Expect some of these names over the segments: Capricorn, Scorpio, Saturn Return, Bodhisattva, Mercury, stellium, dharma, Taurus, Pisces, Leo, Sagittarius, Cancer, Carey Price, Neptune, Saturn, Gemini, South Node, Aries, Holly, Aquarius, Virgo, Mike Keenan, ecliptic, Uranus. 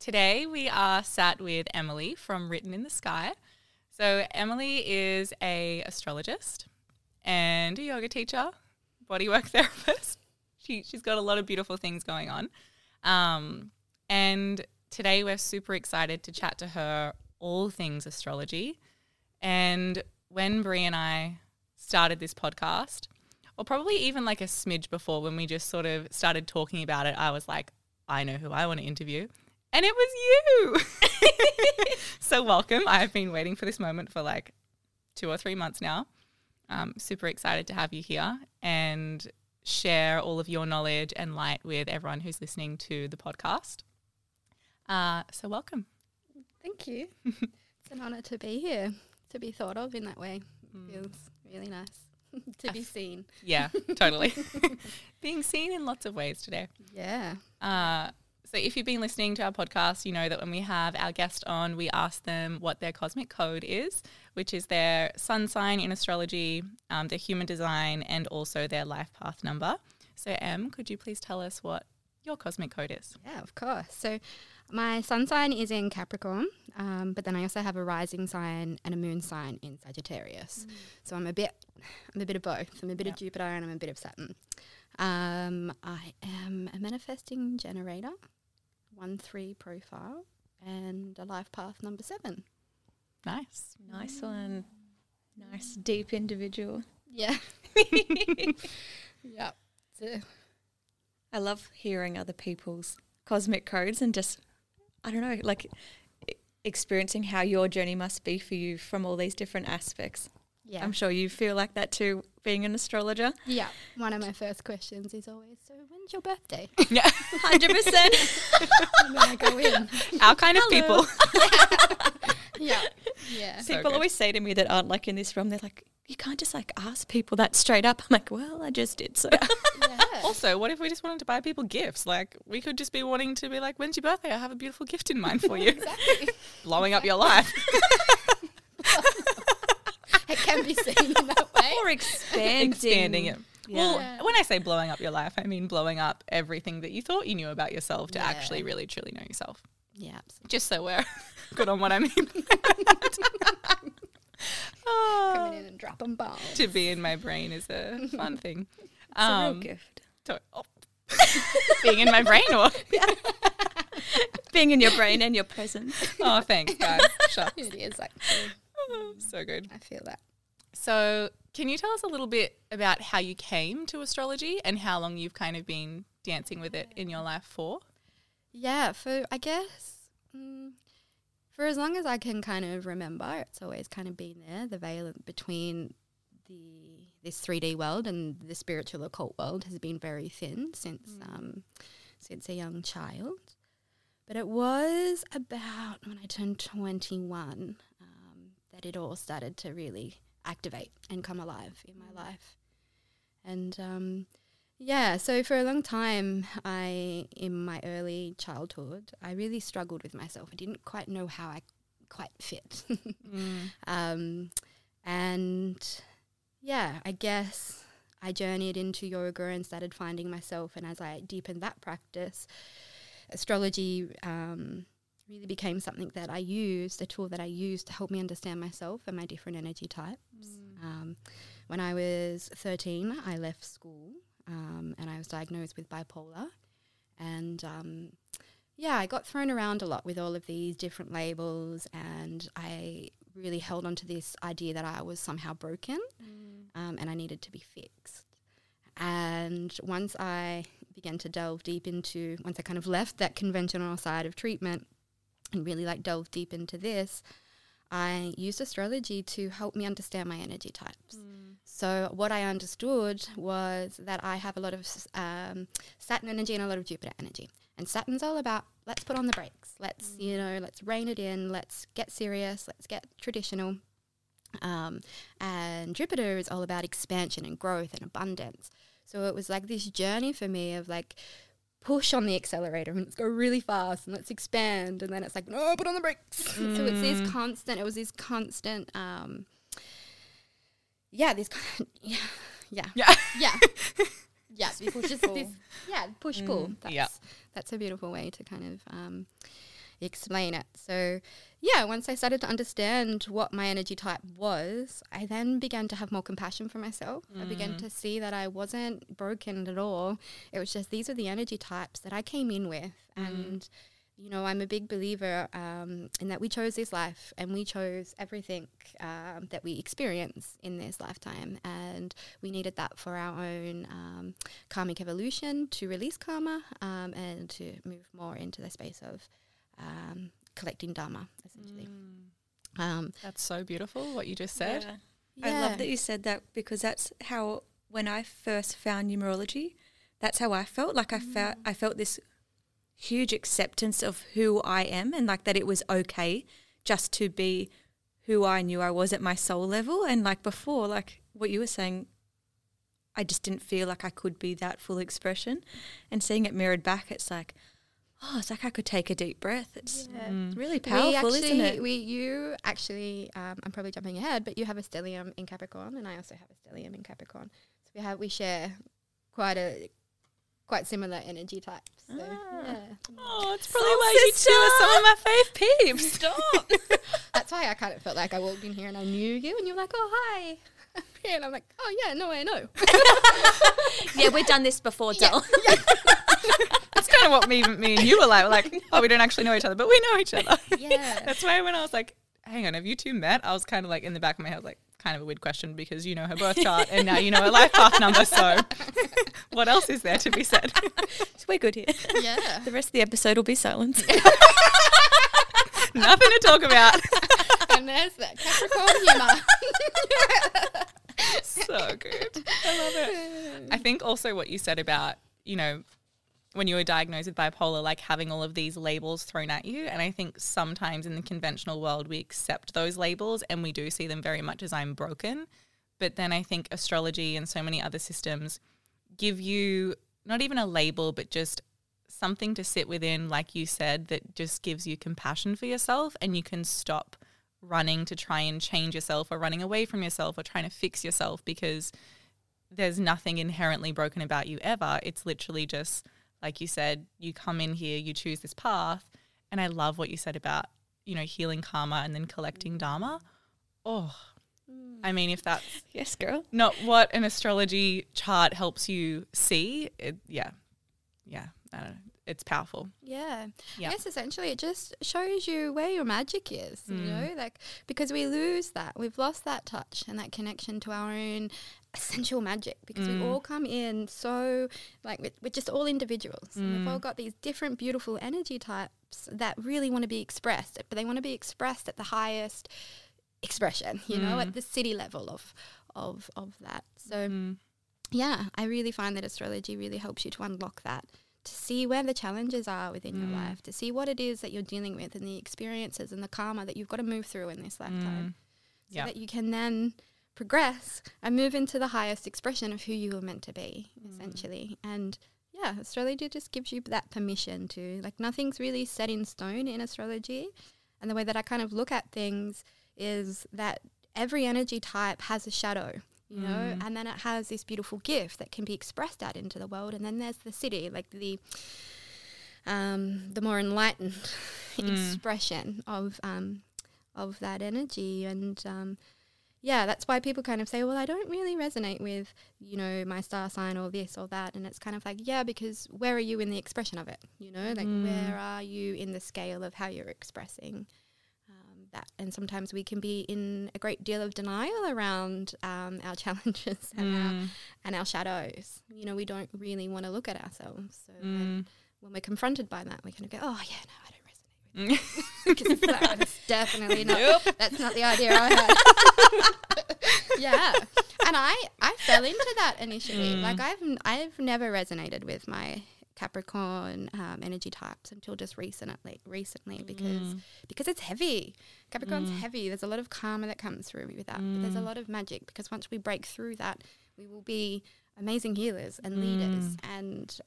Today we are sat with Emily from Written in the Skye. So Emily is an astrologist and a yoga teacher, bodywork therapist. She's got a lot of beautiful things going on. And today we're super excited to chat to her all things astrology. And when Bree and I started this podcast, or probably even like a smidge before, when we just sort of started talking about it, I was like, I know who I want to interview. And it was you. So welcome. I've been waiting for this moment for like 2 or 3 months now. Super excited to have you here and share all of your knowledge and light with everyone who's listening to the podcast. So welcome. Thank you. It's an honor to be here, to be thought of in that way. It feels really nice to be seen. Yeah, totally. Being seen in lots of ways today. Yeah. So if you've been listening to our podcast, you know that when we have our guest on, we ask them what their cosmic code is, which is their sun sign in astrology, their human design, and also their life path number. So Em, could you please tell us what your cosmic code is? Yeah, of course. So my sun sign is in Capricorn, but then I also have a rising sign and a moon sign in Sagittarius. Mm. So I'm a bit of both. I'm a bit of Jupiter and I'm a bit of Saturn. I am a manifesting generator. 1-3 profile and a life path number 7. Nice. Nice one. Nice deep individual. Yeah. Yep. I love hearing other people's cosmic codes and just, I don't know, like experiencing how your journey must be for you from all these different aspects. Yeah. I'm sure you feel like that too, being an astrologer. Yeah. One of my first questions is always, so when's your birthday? Yeah. 100%. And then I go in. Our kind Hello. Of people. Yeah. Yeah. So people always say to me that aren't like in this room, they're like, you can't just like ask people that straight up. I'm like, well, I just did. So. Yeah. Also, what if we just wanted to buy people gifts? Like we could just be wanting to be like, when's your birthday? I have a beautiful gift in mind for you. Exactly. Blowing up your life. It can be seen in that way. Or expanding it. Yeah. Well, when I say blowing up your life, I mean blowing up everything that you thought you knew about yourself to actually really truly know yourself. Yeah, absolutely. Just so we're good on what I mean. Coming in and dropping bombs. To be in my brain is a fun thing. It's a real gift. Being in my brain or being in your brain and your presence. Oh, thanks, guys. Shucks. It is actually. So good. I feel that. So can you tell us a little bit about how you came to astrology and how long you've kind of been dancing with it in your life for? Yeah, for as long as I can kind of remember, it's always kind of been there, the veil between this 3D world and the spiritual occult world has been very thin since a young child. But it was about when I turned 21 it all started to really activate and come alive in my life. And so for a long time, in my early childhood, I really struggled with myself. I didn't quite know how I quite fit. I guess I journeyed into yoga and started finding myself. And as I deepened that practice, astrology really became something that I used, a tool that I used to help me understand myself and my different energy types. When I was 13, I left school and I was diagnosed with bipolar. And I got thrown around a lot with all of these different labels, and I really held on to this idea that I was somehow broken. and I needed to be fixed. And once I began to delve deep into, once I kind of left that conventional side of treatment and really like delve deep into this, I used astrology to help me understand my energy types. Mm. So what I understood was that I have a lot of Saturn energy and a lot of Jupiter energy. And Saturn's all about, let's put on the brakes. Let's, let's rein it in. Let's get serious. Let's get traditional. And Jupiter is all about expansion and growth and abundance. So it was like this journey for me of like, push on the accelerator and let's go really fast and let's expand, and then it's like, no, put on the brakes. So it's this constant, push pull. That's a beautiful way to kind of explain it. So yeah, once I started to understand what my energy type was, I then began to have more compassion for myself. I began to see that I wasn't broken at all. It was just, these are the energy types that I came in with. And, I'm a big believer in that we chose this life and we chose everything that we experience in this lifetime. And we needed that for our own karmic evolution, to release karma and to move more into the space of collecting dharma, essentially. That's so beautiful what you just said. I love that you said that, because that's how, when I first found numerology, that's how I felt. Like I felt this huge acceptance of who I am, and like that it was okay just to be who I knew I was at my soul level. And like before, like what you were saying, I just didn't feel like I could be that full expression, and seeing it mirrored back, it's like, oh, it's like I could take a deep breath. It's really powerful, isn't it? I'm probably jumping ahead, but you have a stellium in Capricorn, and I also have a stellium in Capricorn. So we share quite similar energy types. So, oh, it's probably why you two are some of my fave peeps. Stop. That's why I kind of felt like I walked in here and I knew you, and you were like, oh, hi. And I'm like, oh, yeah, no, I know. Yeah, we've done this before, Del. Yeah. That's kind of what me and you were like. We're like, oh, we don't actually know each other, but we know each other. Yeah. That's why when I was like, hang on, have you two met? I was kind of like, in the back of my head, like, kind of a weird question, because you know her birth chart and now you know her life path number, so what else is there to be said? So we're good here. Yeah. The rest of the episode will be silence. Nothing to talk about. And there's that Capricorn humour. So good. I love it. I think also what you said about, when you were diagnosed with bipolar, like having all of these labels thrown at you. And I think sometimes in the conventional world, we accept those labels and we do see them very much as I'm broken. But then I think astrology and so many other systems give you not even a label, but just something to sit within, like you said, that just gives you compassion for yourself, and you can stop running to try and change yourself or running away from yourself or trying to fix yourself, because there's nothing inherently broken about you ever. It's literally just, like you said, you come in here, you choose this path. And I love what you said about, healing karma and then collecting dharma. Oh, I mean, if that's yes, girl, not what an astrology chart helps you see. Yeah. I don't know. It's powerful. Yeah. Yep. Yes, essentially it just shows you where your magic is, because we lose that. We've lost that touch and that connection to our own essential magic, because we all come in so, like, we're just all individuals. And we've all got these different beautiful energy types that really want to be expressed, but they want to be expressed at the highest expression, at the city level of that. So, yeah, I really find that astrology really helps you to unlock that, to see where the challenges are within your life, to see what it is that you're dealing with and the experiences and the karma that you've got to move through in this lifetime, so that you can then progress and move into the highest expression of who you were meant to be, essentially. And yeah, astrology just gives you that permission to, like, nothing's really set in stone in astrology. And the way that I kind of look at things is that every energy type has a shadow, and then it has this beautiful gift that can be expressed out into the world. And then there's the city, like the more enlightened expression of that energy. And yeah, that's why people kind of say, well, I don't really resonate with, my star sign or this or that. And it's kind of like, yeah, because where are you in the expression of it? Like where are you in the scale of how you're expressing that. And sometimes we can be in a great deal of denial around our challenges and our shadows. You know, we don't really want to look at ourselves. So when we're confronted by that, we kind of go, oh, yeah, no, I don't. Because that's definitely not that's not the idea I had. Yeah, and I fell into that initially. Like I've never resonated with my Capricorn energy types until just recently because it's heavy. Capricorn's heavy. There's a lot of karma that comes through with that, but there's a lot of magic, because once we break through that, we will be amazing healers and leaders, and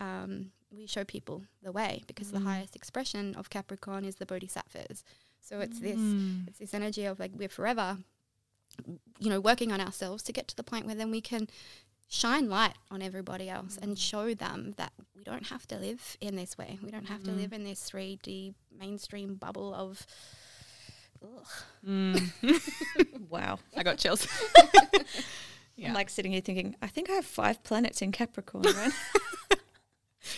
we show people the way, because the highest expression of Capricorn is the Bodhisattvas. So it's this energy of like we're forever, you know, working on ourselves to get to the point where then we can shine light on everybody else and show them that we don't have to live in this way. We don't have to live in this 3D mainstream bubble of... Wow, I got chills. Yeah. I'm like sitting here thinking, I think I have 5 planets in Capricorn, right?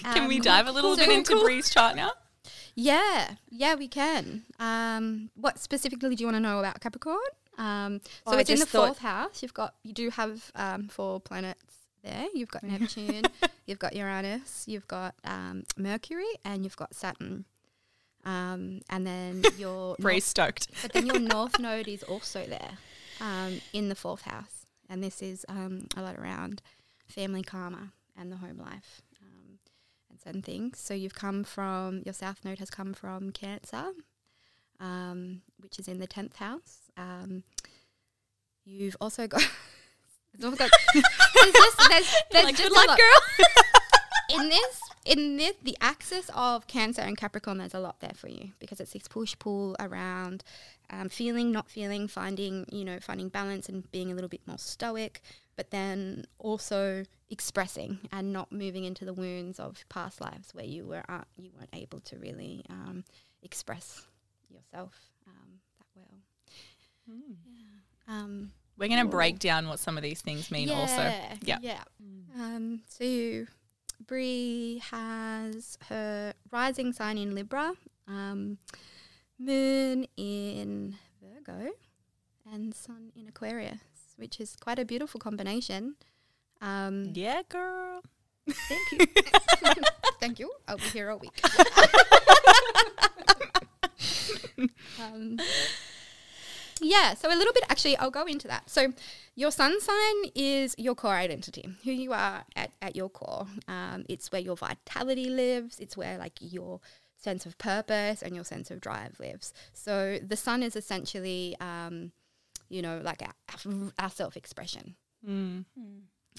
Can we dive a little bit into Bree's chart now? Yeah, we can. What specifically do you want to know about Capricorn? So it's in the 4th house. You do have 4 planets there. You've got Neptune, you've got Uranus, you've got Mercury, and you've got Saturn. And then your Bree's stoked. But then your North Node is also there in the 4th house, and this is a lot around family karma and the home life. Certain things. So you've come from, your South Node has come from Cancer, which is in the 10th house. You've also got, there's like, just good luck, girl. in this, the axis of Cancer and Capricorn, there's a lot there for you, because it's this push-pull around feeling, not feeling, finding balance and being a little bit more stoic, but then also expressing and not moving into the wounds of past lives where you weren't able to really express yourself that well. Yeah. We're going to break down what some of these things mean also. Yeah. So Bree has her rising sign in Libra, moon in Virgo, and sun in Aquarius, which is quite a beautiful combination. Yeah, girl. Thank you. Thank you. I'll be here all week. So a little bit, actually, I'll go into that. So your sun sign is your core identity, who you are at your core. It's where your vitality lives. It's where like your sense of purpose and your sense of drive lives. So the sun is essentially, like our self-expression.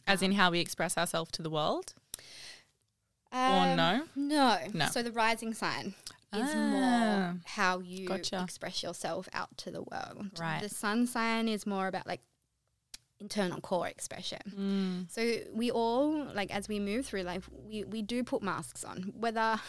As in how we express ourselves to the world? Or no? No. So the rising sign is more how you express yourself out to the world. Right. The sun sign is more about like internal core expression. So we all, like as we move through life, we do put masks on, whether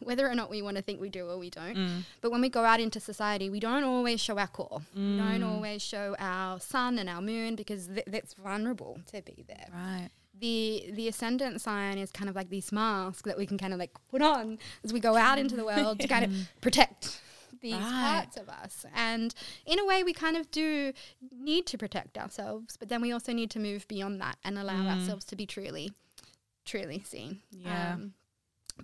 or not we want to think we do or we don't. But when we go out into society, we don't always show our core. We don't always show our sun and our moon, because that's vulnerable to be there. Right. The ascendant sign is kind of like this mask that we can kind of like put on as we go out into the world to kind of protect these parts of us. And in a way we kind of do need to protect ourselves, but then we also need to move beyond that and allow ourselves to be truly seen.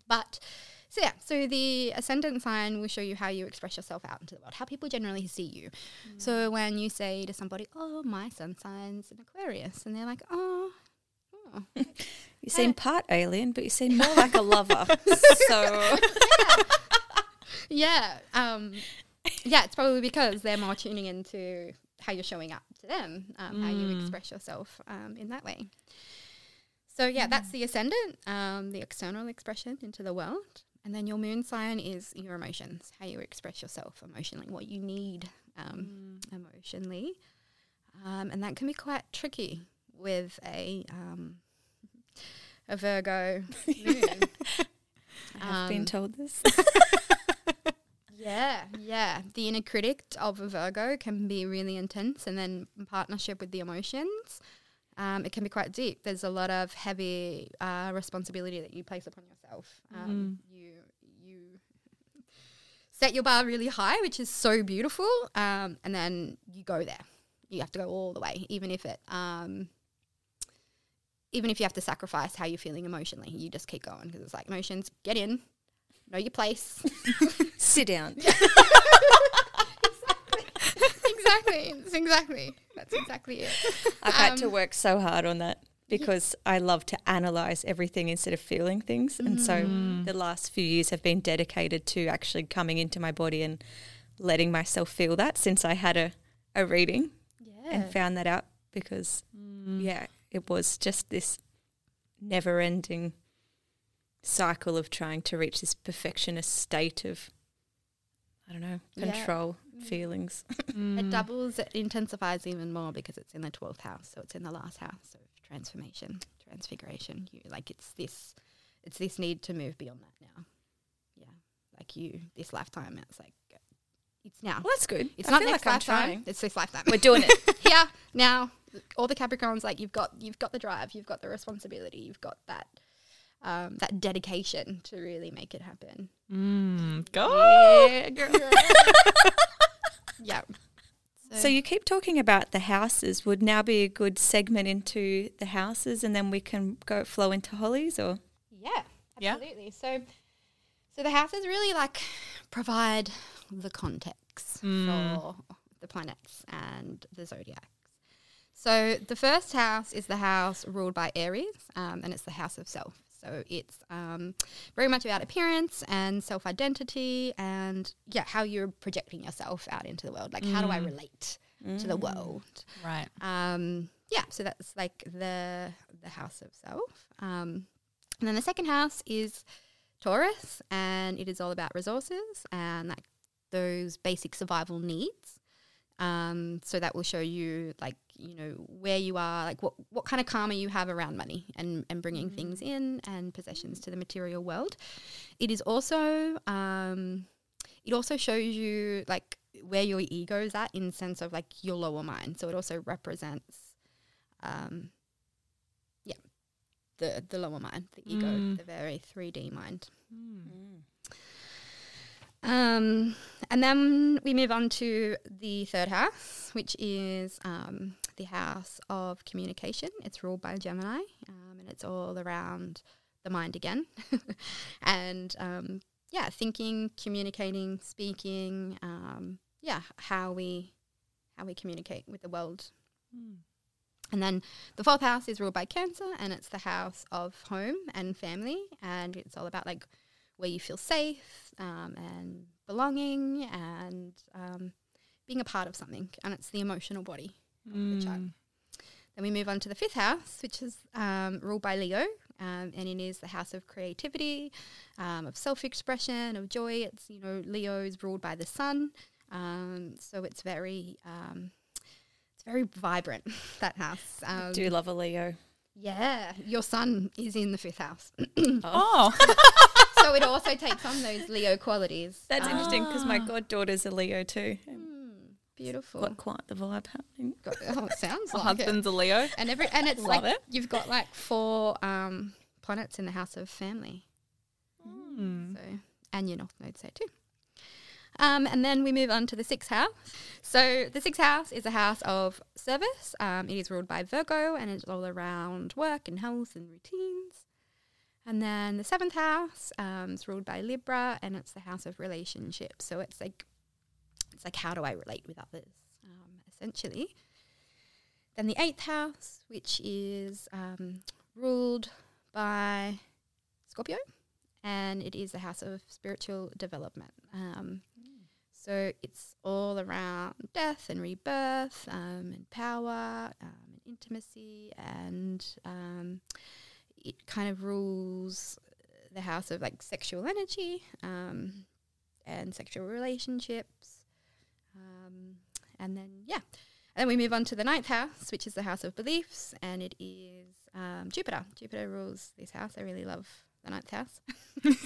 So the ascendant sign will show you how you express yourself out into the world, how people generally see you. So when you say to somebody, oh, my sun sign's an Aquarius, and they're like, oh. You seem part alien, but you seem more like a lover. So it's probably because they're more tuning into how you're showing up to them, how you express yourself in that way. So that's the ascendant, the external expression into the world. And then your moon sign is your emotions, how you express yourself emotionally, what you need emotionally. And that can be quite tricky with a Virgo moon. I've been told this. Yeah. The inner critic of a Virgo can be really intense, and then in partnership with the emotions, it can be quite deep. There's a lot of heavy responsibility that you place upon yourself. set your bar really high, which is so beautiful, and then you go there. You have to go all the way, even if you have to sacrifice how you're feeling emotionally. You just keep going because it's like emotions, get in, know your place. Sit down. Exactly. It's exactly. That's exactly it. I've had to work so hard on that because I love to analyse everything instead of feeling things. And so the last few years have been dedicated to actually coming into my body and letting myself feel that since I had a reading and found that out because, it was just this never-ending cycle of trying to reach this perfectionist state of, I don't know, control feelings. It doubles, it intensifies even more because it's in the 12th house. So it's in the last house of transformation, transfiguration. It's this need to move beyond that now. Yeah. This lifetime, it's like, it's now. Well, that's good. It's not next lifetime. It's this lifetime. We're doing it. Here, now. All the Capricorns, like, you've got the drive, you've got the responsibility, you've got that dedication to really make it happen. Go! Yeah, girl. Yeah. So you keep talking about the houses. Would now be a good segment into the houses, and then we can go flow into Holly's, or? Yeah, absolutely. Yeah. So the houses really, like, provide the context for the planets and the zodiac. So the first house is the house ruled by Aries, and it's the house of self. So it's very much about appearance and self-identity and, how you're projecting yourself out into the world. Like, how do I relate to the world? Right. So that's, like, the house of self. And then the second house is Taurus, and it is all about resources and, like, those basic survival needs. So that will show you, like, where you are, like what kind of karma you have around money and bringing things in and possessions to the material world. It is also it also shows you, like, where your ego is at in the sense of, like, your lower mind. So it also represents the lower mind, the ego, the very 3D mind. And then we move on to the third house, which is the house of communication. It's ruled by Gemini, and it's all around the mind again. And, thinking, communicating, speaking, how we communicate with the world. And then the fourth house is ruled by Cancer, and it's the house of home and family, and it's all about, like, where you feel safe and belonging and being a part of something. And it's the emotional body of the chart. Then we move on to the fifth house, which is ruled by Leo. And it is the house of creativity, of self-expression, of joy. It's, Leo is ruled by the sun. So it's very vibrant, that house. I do love a Leo. Yeah. Your sun is in the fifth house. So it also takes on those Leo qualities. That's interesting because my goddaughter's a Leo too. Beautiful. Got quite the vibe happening. It sounds like husband's a Leo. And it's like it. You've got, like, 4 planets in the house of family. So, and your North Node, so too. And then we move on to the sixth house. So the sixth house is a house of service. It is ruled by Virgo, and it's all around work and health and routines. And then the seventh house is ruled by Libra, and it's the house of relationships. So it's like how do I relate with others, essentially. Then the eighth house, which is ruled by Scorpio, and it is the house of spiritual development. So it's all around death and rebirth, and power, and intimacy, and it kind of rules the house of, like, sexual energy and sexual relationships. And then we move on to the ninth house, which is the house of beliefs, and it is Jupiter. Jupiter rules this house. I really love the ninth house. We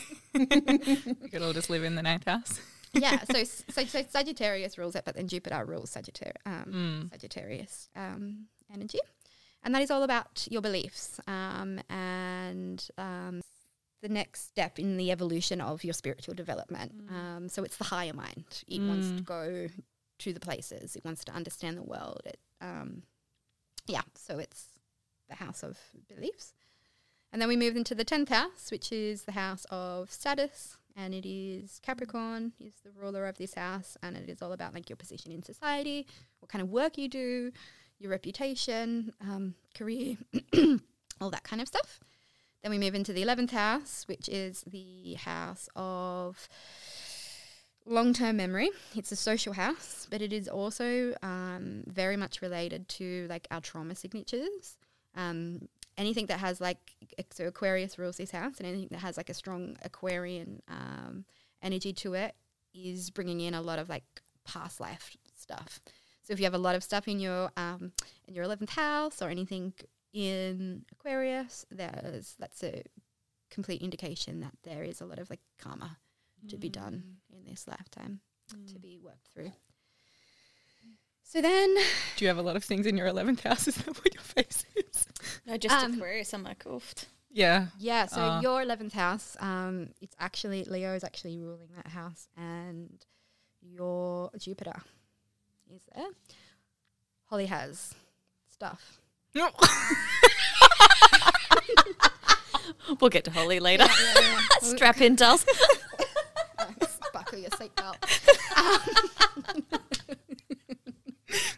could all just live in the ninth house. Yeah, so Sagittarius rules it, but then Jupiter rules Sagittarius energy. And that is all about your beliefs and the next step in the evolution of your spiritual development. So it's the higher mind. It wants to go to the places. It wants to understand the world. So it's the house of beliefs. And then we moved into the 10th house, which is the house of status. And it is Capricorn, is the ruler of this house. And it is all about like your position in society, what kind of work you do, your reputation, career, all that kind of stuff. Then we move into the 11th house, which is the house of long-term memory. It's a social house, but it is also very much related to like our trauma signatures. Anything that has like, so Aquarius rules this house, and anything that has like a strong Aquarian energy to it is bringing in a lot of like past life stuff. So if you have a lot of stuff in your 11th house or anything in Aquarius, that's a complete indication that there is a lot of like karma to be done in this lifetime, to be worked through. So then, do you have a lot of things in your 11th house? Is that what your face is? No, just Aquarius. I'm like, oof. Yeah. Yeah. So your 11th house, it's actually Leo is actually ruling that house, and your Jupiter is there. Holly has stuff. No. We'll get to Holly later. Yeah. Strap in, dolls. Buckle your seatbelt.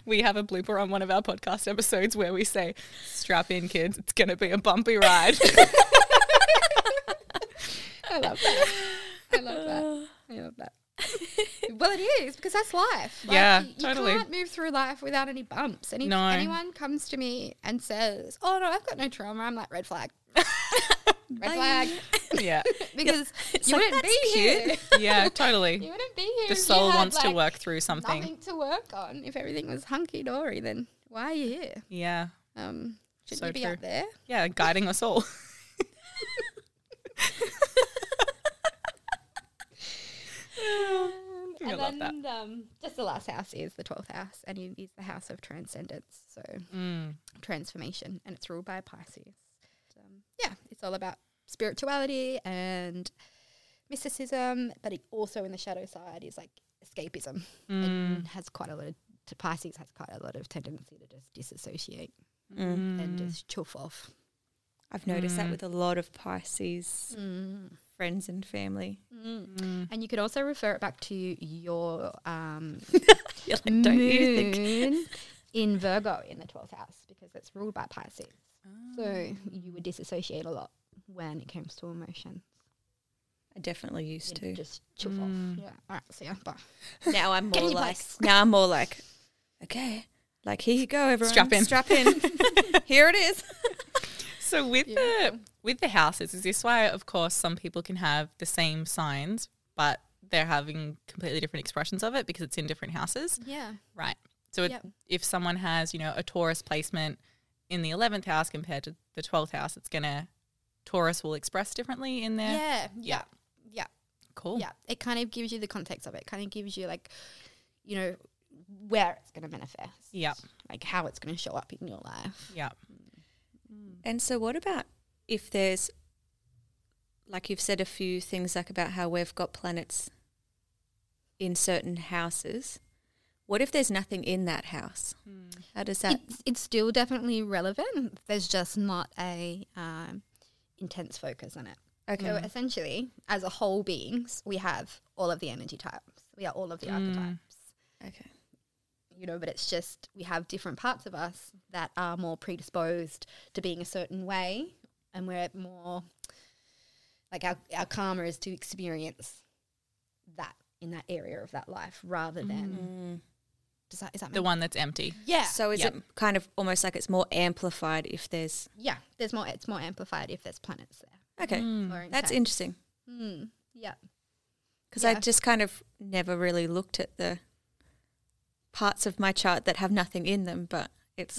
We have a blooper on one of our podcast episodes where we say, strap in, kids, it's going to be a bumpy ride. I love that. Well, it is, because that's life. Like, yeah, totally. You can't move through life without any bumps. And if anyone comes to me and says, oh, no, I've got no trauma, I'm like, red flag. Red flag. Yeah. Because you wouldn't be here. Yeah, totally. You wouldn't be here. The soul wants to work through something. Nothing to work on. If everything was hunky-dory, then why are you here? Yeah. Shouldn't you be up there? Yeah, guiding us all. And I love then that. Just the last house is the 12th house, and it is the house of transcendence, so transformation, and it's ruled by Pisces. It's all about spirituality and mysticism, but it also in the shadow side is like escapism. It has quite a lot of Pisces has quite a lot of tendency to just disassociate and just chuff off. I've noticed that with a lot of Pisces friends and family. And you could also refer it back to your like, moon don't you think? In Virgo in the 12th house, because it's ruled by Pisces. So you would disassociate a lot when it comes to emotions. I definitely used to. Just chuff off. Yeah. All right. See ya. Bye. Now I'm more like, okay, like here you go, everyone. Strap in. Here it is. So with the houses, is this why, of course, some people can have the same signs, but they're having completely different expressions of it because it's in different houses? Yeah. Right. So if someone has, a Taurus placement in the 11th house compared to the 12th house, Taurus will express differently in there. Yeah. Cool. Yeah. It kind of gives you the context of it. Kind of gives you like, where it's going to manifest. Yeah. Like how it's going to show up in your life. Yeah. And so what about if there's, like you've said a few things like about how we've got planets in certain houses, what if there's nothing in that house? How does that? It's still definitely relevant. There's just not a intense focus on it. Okay. So essentially, as a whole beings, we have all of the energy types. We are all of the archetypes. Okay. But it's just we have different parts of us that are more predisposed to being a certain way, and we're more like our karma is to experience that in that area of that life rather than is that the one that's empty. Yeah. So is it kind of almost like it's more amplified if there's it's more amplified if there's planets there. Okay, that's interesting. Yeah, because I just kind of never really looked at the parts of my chart that have nothing in them, but it's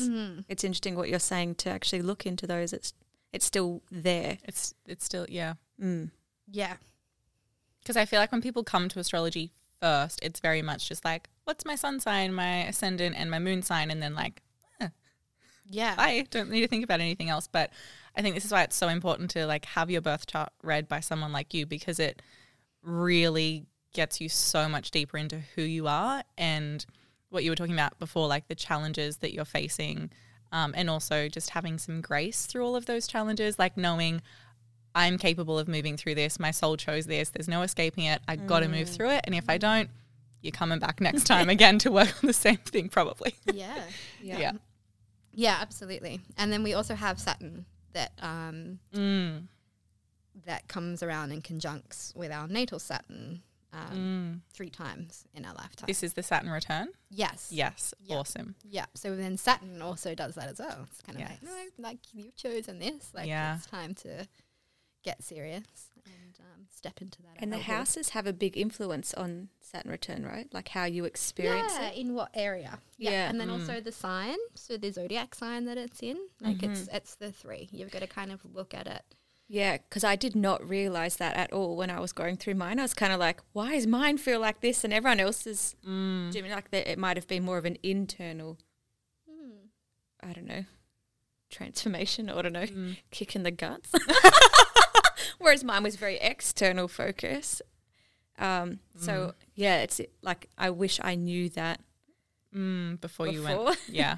interesting what you're saying to actually look into those. It's still there. It's still yeah. Because I feel like when people come to astrology first, it's very much just like, what's my sun sign, my ascendant, and my moon sign, and then like, I don't need to think about anything else. But I think this is why it's so important to like have your birth chart read by someone like you, because it really gets you so much deeper into who you are and what you were talking about before, like the challenges that you're facing, and also just having some grace through all of those challenges, like knowing I'm capable of moving through this. My soul chose this. There's no escaping it. I got to move through it. And if I don't, you're coming back next time again to work on the same thing probably. Yeah, absolutely. And then we also have Saturn that comes around and conjuncts with our natal Saturn 3 times in our lifetime. This is the Saturn return? Yes. Yep. Awesome. Yeah. So then Saturn also does that as well. It's kind of like you've chosen this. Like it's time to get serious and step into that. And the houses have a big influence on Saturn return, right? Like how you experience it. In what area. Yeah. And then also the sign. So the zodiac sign that it's in. Like it's the 3. You've got to kind of look at it. Yeah, because I did not realise that at all when I was going through mine. I was kind of like, why does mine feel like this and everyone else's doing like that? It might have been more of an internal, I don't know, transformation or I don't know, kick in the guts. Whereas mine was very external focus. So, yeah, it's like I wish I knew that before you went. Yeah.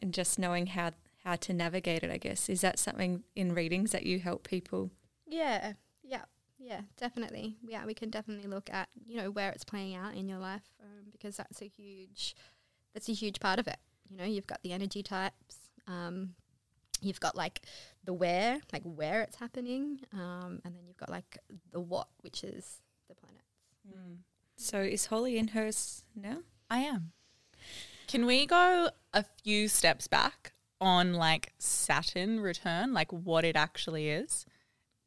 And just knowing how to navigate it, I guess. Is that something in readings that you help people? Yeah, definitely. Yeah, we can definitely look at, you know, where it's playing out in your life because that's a huge part of it. You know, you've got the energy types, you've got like the where, it's happening, and then you've got like the what, which is the planets. So is Holly in hers now? I am. Can we go a few steps back on like Saturn return, like what it actually is?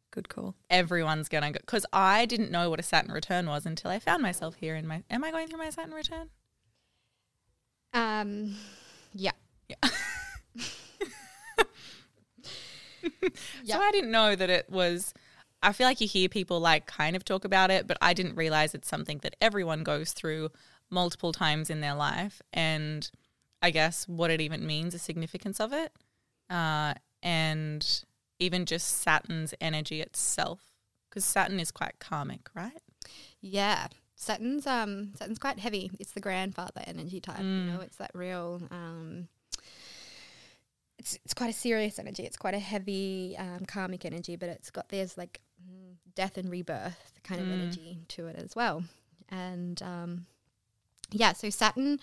Good call. Everyone's going to go, because I didn't know what a Saturn return was until I found myself here in my, am I going through my Saturn return? Yeah. So I didn't know that it was, I feel like you hear people like kind of talk about it, but I didn't realize it's something that everyone goes through multiple times in their life, and I guess what it even means, the significance of it, and even just Saturn's energy itself, because Saturn is quite karmic, right? Yeah, Saturn's quite heavy. It's the grandfather energy type. You know, it's that real. It's quite a serious energy. It's quite a heavy karmic energy, but it's got this like death and rebirth kind of energy to it as well, and. Yeah, so Saturn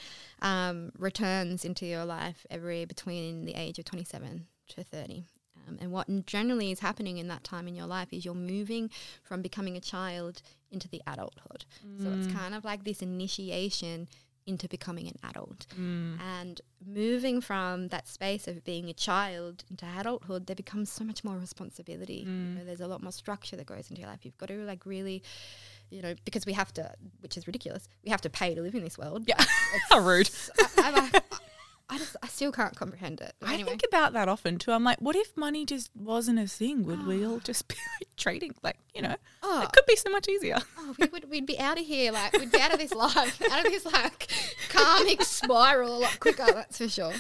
returns into your life every between the age of 27 to 30. And what generally is happening in that time in your life is you're moving from becoming a child into the adulthood. So it's kind of like this initiation into becoming an adult. And moving from that space of being a child into adulthood, there becomes so much more responsibility. You know, there's a lot more structure that goes into your life. You've got to like really... You know, because we have to, which is ridiculous, we have to pay to live in this world. Yeah. How rude. I still can't comprehend it. But anyway. I think about that often too. I'm like, what if money just wasn't a thing? Would we all just be like trading? Like, you know, it could be so much easier. We'd be out of here. Like, we'd be out of this life, out of this like karmic spiral a lot quicker, that's for sure.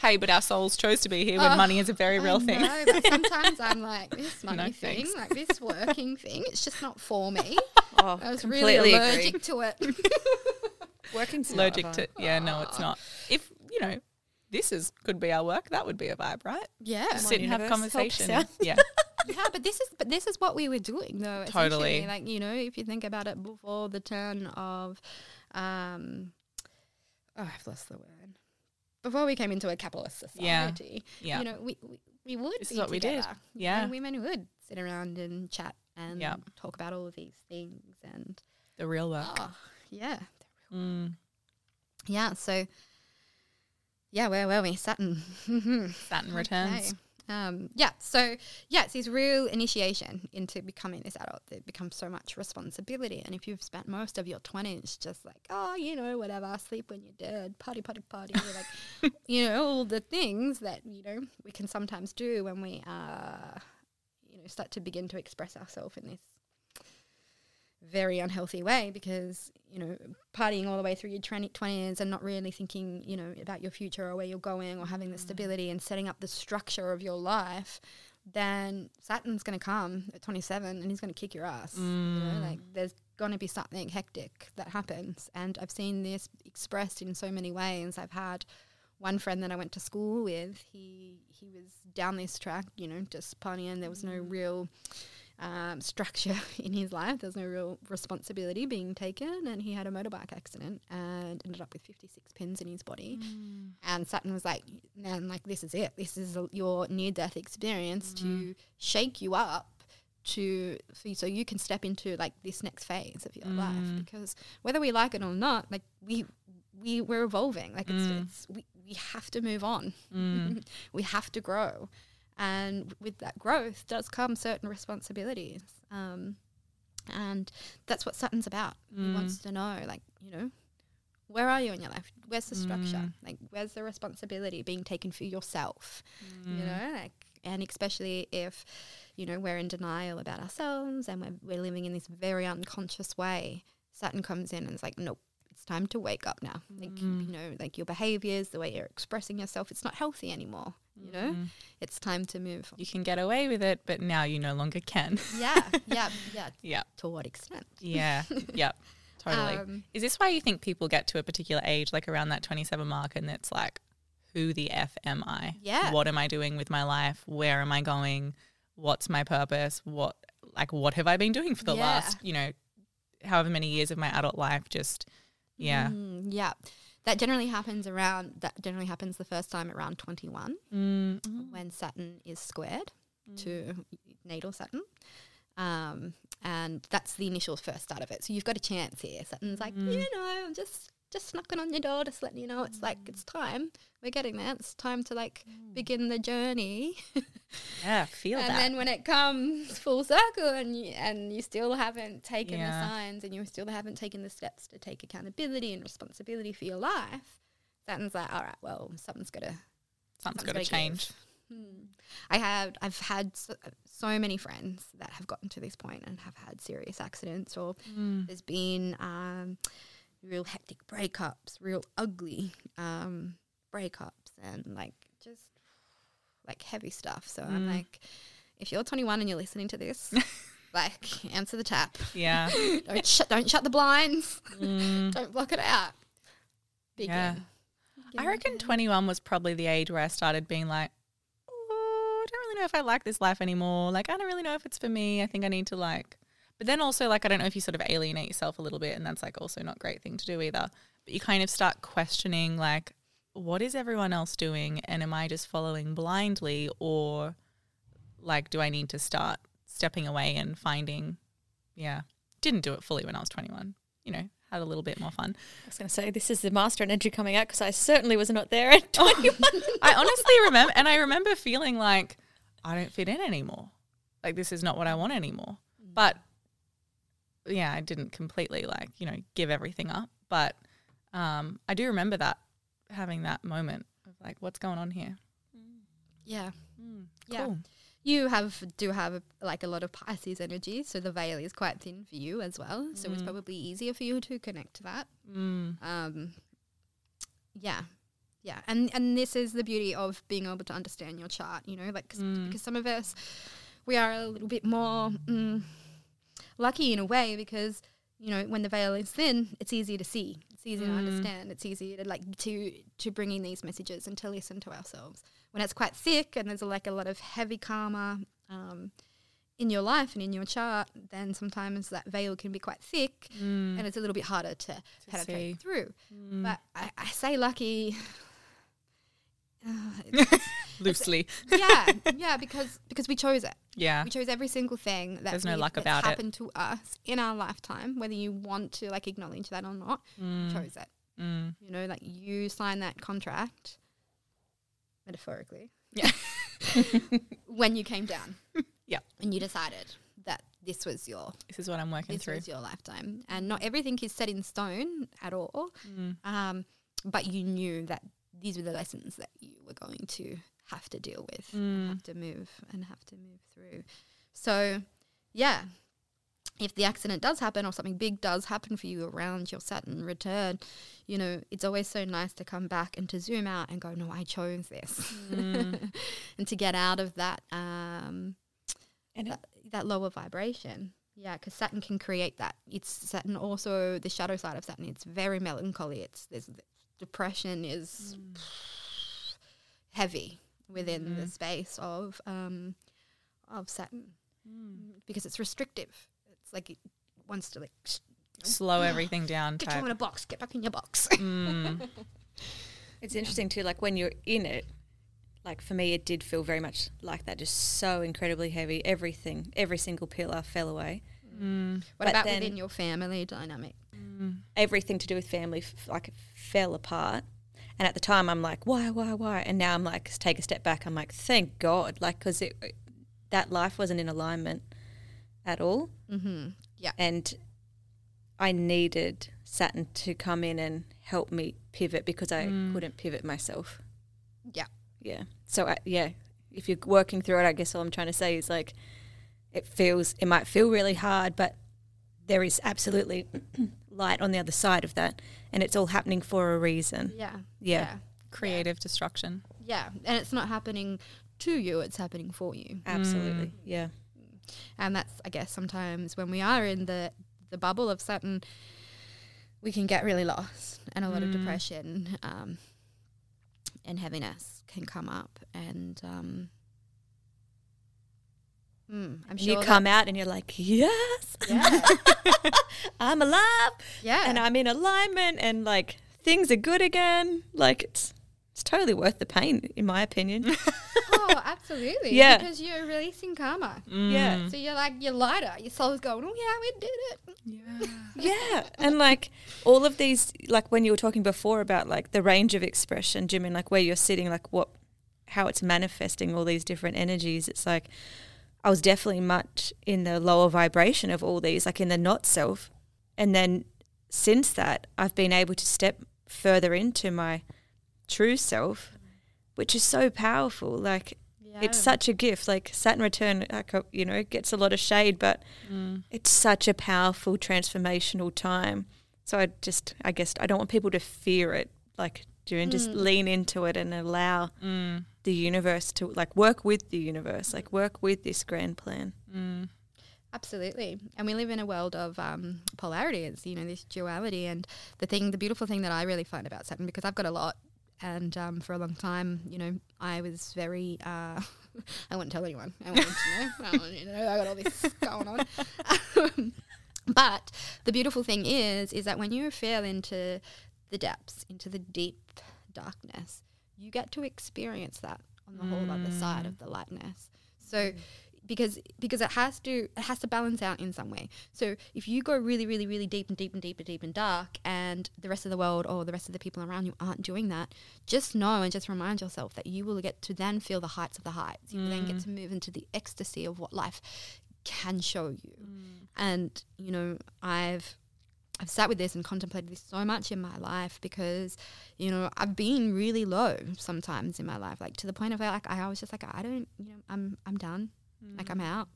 Hey, but our souls chose to be here when money is a very real thing. No, but sometimes I'm like, this money thing, like this working thing, it's just not for me. I was really allergic to it. Working's allergic to it. Yeah, no, it's not. If, you know, this is could be our work, that would be a vibe, right? Yeah. Just sit and have conversation. Yeah. Yeah, but this is what we were doing though. Totally. Like, you know, if you think about it before the turn of I've lost the word. Before we came into a capitalist society, you know, we would this be is what together. We did. Yeah. And women would sit around and chat and talk about all of these things and the real work. Yeah, so where were we? Saturn. Saturn returns. Okay. It's this real initiation into becoming this adult. There becomes so much responsibility, and if you've spent most of your 20s just like, oh, you know, whatever, sleep when you're dead, party, like, you know, all the things that, you know, we can sometimes do when we, start to begin to express ourselves in this very unhealthy way, because, you know, partying all the way through your 20s and not really thinking, you know, about your future or where you're going or having the stability and setting up the structure of your life, then Saturn's going to come at 27 and he's going to kick your ass. You know, like, there's going to be something hectic that happens. And I've seen this expressed in so many ways. I've had one friend that I went to school with, he was down this track, you know, just partying. There was no real structure in his life. There was no real responsibility being taken, and he had a motorbike accident and ended up with 56 pins in his body. And Saturn was like, man, like, this is it. This is your near-death experience to shake you up, so you can step into, like, this next phase of your life. Because whether we like it or not, like, we're evolving. Like, we have to move on. We have to grow, and with that growth does come certain responsibilities, and that's what Saturn's about. He wants to know, like, you know, where are you in your life? Where's the structure? Like, where's the responsibility being taken for yourself? You know, like, and especially if, you know, we're in denial about ourselves and we're living in this very unconscious way, Saturn comes in and is like, nope, it's time to wake up now. Like, you know, like, your behaviors, the way you're expressing yourself, it's not healthy anymore. You know, it's time to move on. You can get away with it, but now you no longer can. Yeah. To what extent? Totally. Is this why you think people get to a particular age, like around that 27 mark, and it's like, who the F am I? Yeah. What am I doing with my life? Where am I going? What's my purpose? What have I been doing for the last, you know, however many years of my adult life? That generally happens the first time around 21, when Saturn is squared to natal Saturn. And that's the initial first start of it. So you've got a chance here. Saturn's like, you know, I'm just knocking on your door, just letting you know it's like, it's time. We're getting there. It's time to, like, begin the journey. And then when it comes full circle and you still haven't taken the signs, and you still haven't taken the steps to take accountability and responsibility for your life, Saturn's like, all right, well, something's gotta change. I've had so many friends that have gotten to this point and have had serious accidents, or there's been real hectic breakups, real ugly breakups, and like just like heavy stuff. So I'm like, if you're 21 and you're listening to this, like, answer the tap. Yeah. Don't shut the blinds. Don't block it out. Begin. Yeah. I reckon 21 was probably the age where I started being like, oh, I don't really know if I like this life anymore. Like, I don't really know if it's for me. I think I need to, like, but then also, like, I don't know if you sort of alienate yourself a little bit, and that's, like, also not a great thing to do either. But you kind of start questioning, like, what is everyone else doing, and am I just following blindly, or, like, do I need to start stepping away and finding – didn't do it fully when I was 21, you know, had a little bit more fun. I was going to say, this is the master energy coming out, because I certainly was not there at 21. I honestly remember – and I remember feeling like, I don't fit in anymore. Like, this is not what I want anymore. But – yeah, I didn't completely, like, you know, give everything up. But I do remember that, having that moment of, like, what's going on here? Yeah. Cool. You do have, like, a lot of Pisces energy, so the veil is quite thin for you as well. So it's probably easier for you to connect to that. Yeah. And this is the beauty of being able to understand your chart, you know, like, because some of us, we are a little bit more... lucky in a way, because, you know, when the veil is thin, it's easy to see, it's easy to understand, it's easy to, like, to bring in these messages and to listen to ourselves. When it's quite thick and there's like a lot of heavy karma in your life and in your chart, then sometimes that veil can be quite thick and it's a little bit harder to penetrate through. But I say lucky loosely. Yeah, because we chose it. Yeah. We chose every single thing that's happened to us in our lifetime, whether you want to, like, acknowledge that or not, you chose it. You know, like, you signed that contract, metaphorically. Yeah. When you came down. Yeah. And you decided that this is what I'm working through. This was your lifetime. And not everything is set in stone at all. But you knew that these were the lessons that you were going to have to deal with, have to move through. So, yeah, if the accident does happen or something big does happen for you around your Saturn return, you know, it's always so nice to come back and to zoom out and go, no, I chose this. Mm. And to get out of that, that lower vibration. Yeah, because Saturn can create that. It's Saturn also, the shadow side of Saturn, it's very melancholy. There's depression is heavy within the space of Saturn because it's restrictive. It's like it wants to slow everything down. Get you in a box. Get back in your box. It's interesting too, like when you're in it, like for me it did feel very much like that, just so incredibly heavy. Everything, every single pillar fell away. What about within your family dynamic? Everything to do with family fell apart. And at the time I'm like, why? And now I'm like, take a step back. I'm like, thank God, like because that life wasn't in alignment at all. Mm-hmm. Yeah. And I needed Saturn to come in and help me pivot because I couldn't pivot myself. Yeah. Yeah. So, if you're working through it, I guess all I'm trying to say is like it might feel really hard, but there is absolutely light on the other side of that, and it's all happening for a reason. Yeah. Yeah. Creative destruction. Yeah. And it's not happening to you, it's happening for you. Absolutely. Yeah. And that's, I guess, sometimes when we are in the bubble of Saturn, we can get really lost, and a lot of depression and heaviness can come up, and I'm sure you come out and you're like, yes, yeah. I'm alive, yeah, and I'm in alignment, and like things are good again. Like it's totally worth the pain, in my opinion. Oh, absolutely, yeah, because you're releasing karma. Yeah, so you're like, you're lighter. Your soul's going, oh yeah, we did it. Yeah, yeah, and like all of these, like when you were talking before about like the range of expression, Jim, and like where you're sitting, like how it's manifesting all these different energies. It's like, I was definitely much in the lower vibration of all these, like in the not self. And then since that, I've been able to step further into my true self, which is so powerful. Like it's such a gift. Like Saturn return, you know, gets a lot of shade, but it's such a powerful transformational time. So I guess I don't want people to fear it. Like, and just lean into it and allow the universe to work with the universe, work with this grand plan. Absolutely. And we live in a world of polarities, you know, this duality. And the beautiful thing that I really find about Saturn, because I've got a lot, and for a long time, you know, I was very I wouldn't tell anyone. I want you to know I got all this going on. But the beautiful thing is that when you feel into the depths, into the deep darkness, you get to experience that on the whole other side of the lightness. So because it has to balance out in some way. So if you go really, really, really deep and deep and deep and deep and dark, and the rest of the world or the rest of the people around you aren't doing that, just know and just remind yourself that you will get to then feel the heights of the heights. You then get to move into the ecstasy of what life can show you. And, you know, I've sat with this and contemplated this so much in my life because, you know, I've been really low sometimes in my life, like to the point of I was just like, I don't, you know, I'm done, I'm out.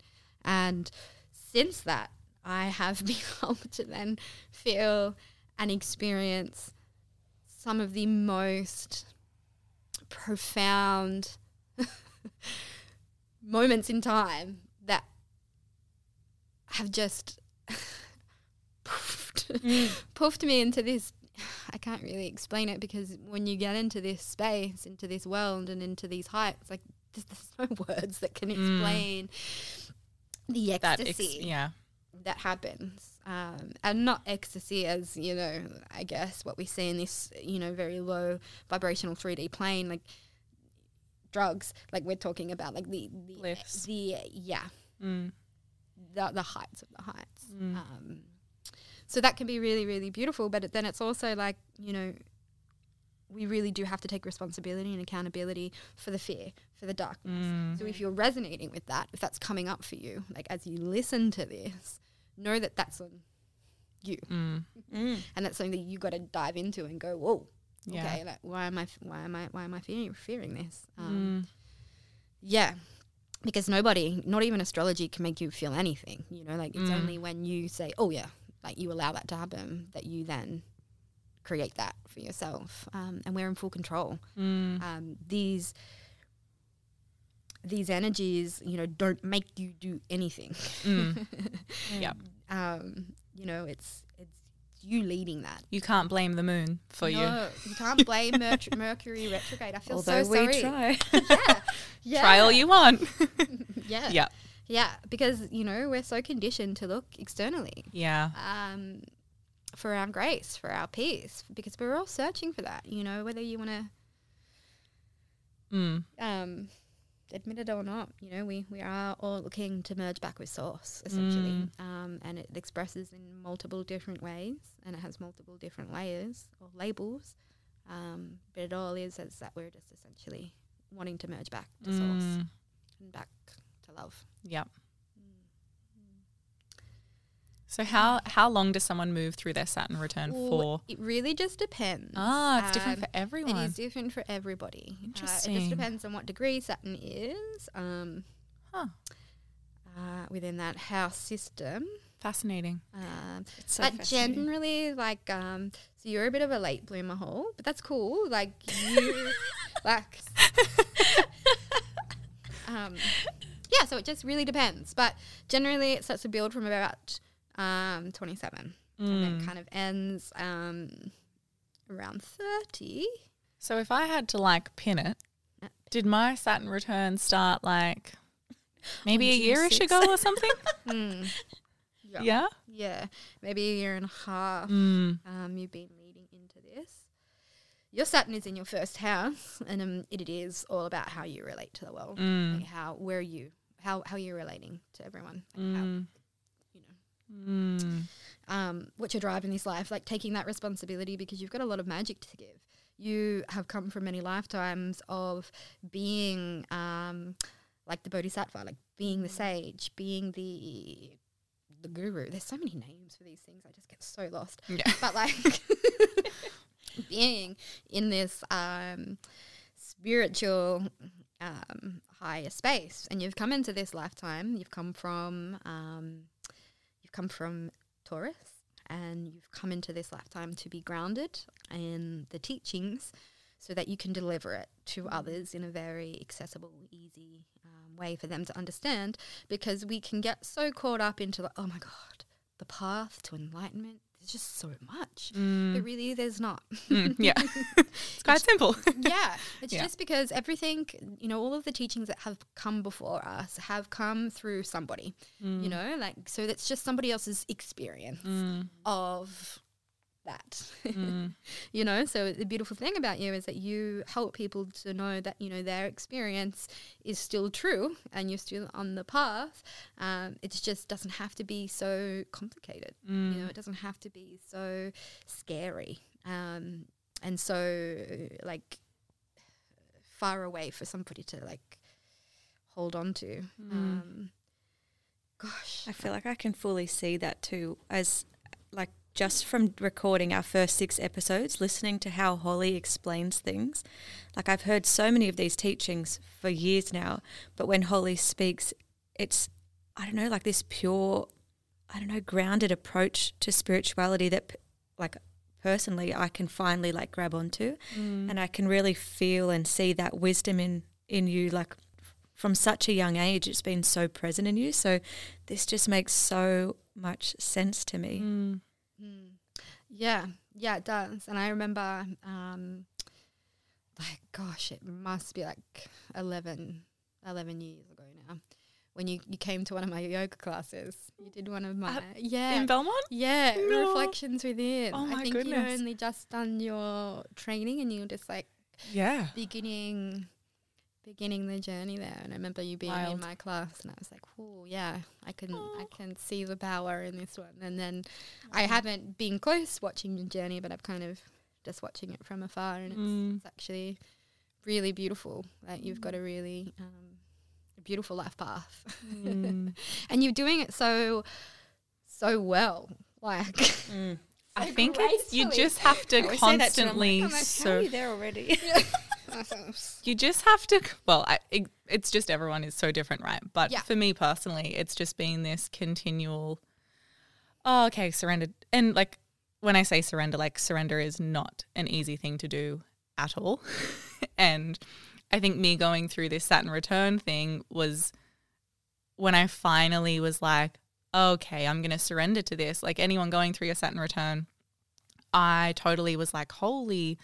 And since that, I have been able to then feel and experience some of the most profound moments in time that have just poofed me into this. I can't really explain it, because when you get into this space, into this world and into these heights, like there's no words that can explain the ecstasy that happens. And not ecstasy as, you know, I guess what we see in this, you know, very low vibrational 3D plane, like drugs, like we're talking about, like the heights of the heights. So that can be really, really beautiful, but then it's also like, you know, we really do have to take responsibility and accountability for the fear, for the darkness. So if you're resonating with that, if that's coming up for you, like as you listen to this, know that that's on you. And that's something that you got to dive into and go, whoa, okay, like why am I fearing this? Yeah. because nobody, not even astrology, can make you feel anything, you know, like it's only when you say, oh yeah, like you allow that to happen, that you then create that for yourself. And we're in full control. These energies, you know, don't make you do anything. Yeah. You know, it's you leading that. You can't blame the moon for you. No, you can't blame Mercury retrograde. I feel Although we try. Yeah. Try all you want. Yeah, because, you know, we're so conditioned to look externally. For our grace, for our peace, because we're all searching for that, you know, whether you want to admit it or not, you know, we are all looking to merge back with source, essentially. And it expresses in multiple different ways, and it has multiple different layers or labels, but it all is that we're just essentially wanting to merge back to source and back to love. So how long does someone move through their Saturn return for? It really just depends. It's different for everyone. It is different for everybody. Interesting. It just depends on what degree Saturn is within that house system. Fascinating. It's so but fascinating. Generally, like, so you're a bit of a late bloomer hole, but that's cool. Like, you, like, yeah, so it just really depends. But generally it starts to build from about 27 and then kind of ends around 30. So if I had to like pin it, did my Saturn return start like maybe a year-ish ago or something? Yeah, maybe a year and a half. You've been leading into this. Your Saturn is in your first house, and it is all about how you relate to the world, like how you're relating to everyone, like how, what your drive in this life, like taking that responsibility, because you've got a lot of magic to give. You have come from many lifetimes of being like the Bodhisattva, like being the sage, being the guru. There's so many names for these things, I just get so lost. But like being in this spiritual higher space, and you've come into this lifetime, you've come from Taurus, and you've come into this lifetime to be grounded in the teachings so that you can deliver it to others in a very accessible, easy way for them to understand, because we can get so caught up into like, oh my God, the path to enlightenment. There's just so much, but really there's not. It's quite simple. Just because everything, you know, all of the teachings that have come before us have come through somebody, you know, like, so that's just somebody else's experience of that, you know. So the beautiful thing about you is that you help people to know that, you know, their experience is still true and you're still on the path. It just doesn't have to be so complicated, you know, it doesn't have to be so scary and so like far away for somebody to like hold on to. Gosh, I feel like I can fully see that too, as like just from recording our first 6 episodes, listening to how Holly explains things. Like, I've heard so many of these teachings for years now, but when Holly speaks, it's, I don't know, like this pure, I don't know, grounded approach to spirituality that like personally I can finally like grab onto, and I can really feel and see that wisdom in you, like from such a young age, it's been so present in you. So this just makes so much sense to me. Yeah, it does. And I remember, like, gosh, it must be like 11 years ago now, when you came to one of my yoga classes. You did one of my in Belmont? Yeah, no. Reflections Within. Oh my goodness. I think you'd only just done your training and you were just like beginning the journey there, and I remember you being in my class, and I was like, "Oh, yeah, I can see the power in this one." And then I haven't been close watching the journey, but I've kind of just watching it from afar, and it's actually really beautiful. Like, you've got a really beautiful life path, and you're doing it so well. Like, I think you just have to constantly. You just have to, well, it's just everyone is so different, right? But for me personally, it's just been this continual, surrender. And like when I say surrender, like surrender is not an easy thing to do at all. And I think me going through this Saturn return thing was when I finally was like, okay, I'm going to surrender to this. Like anyone going through your Saturn return, I totally was like, holy,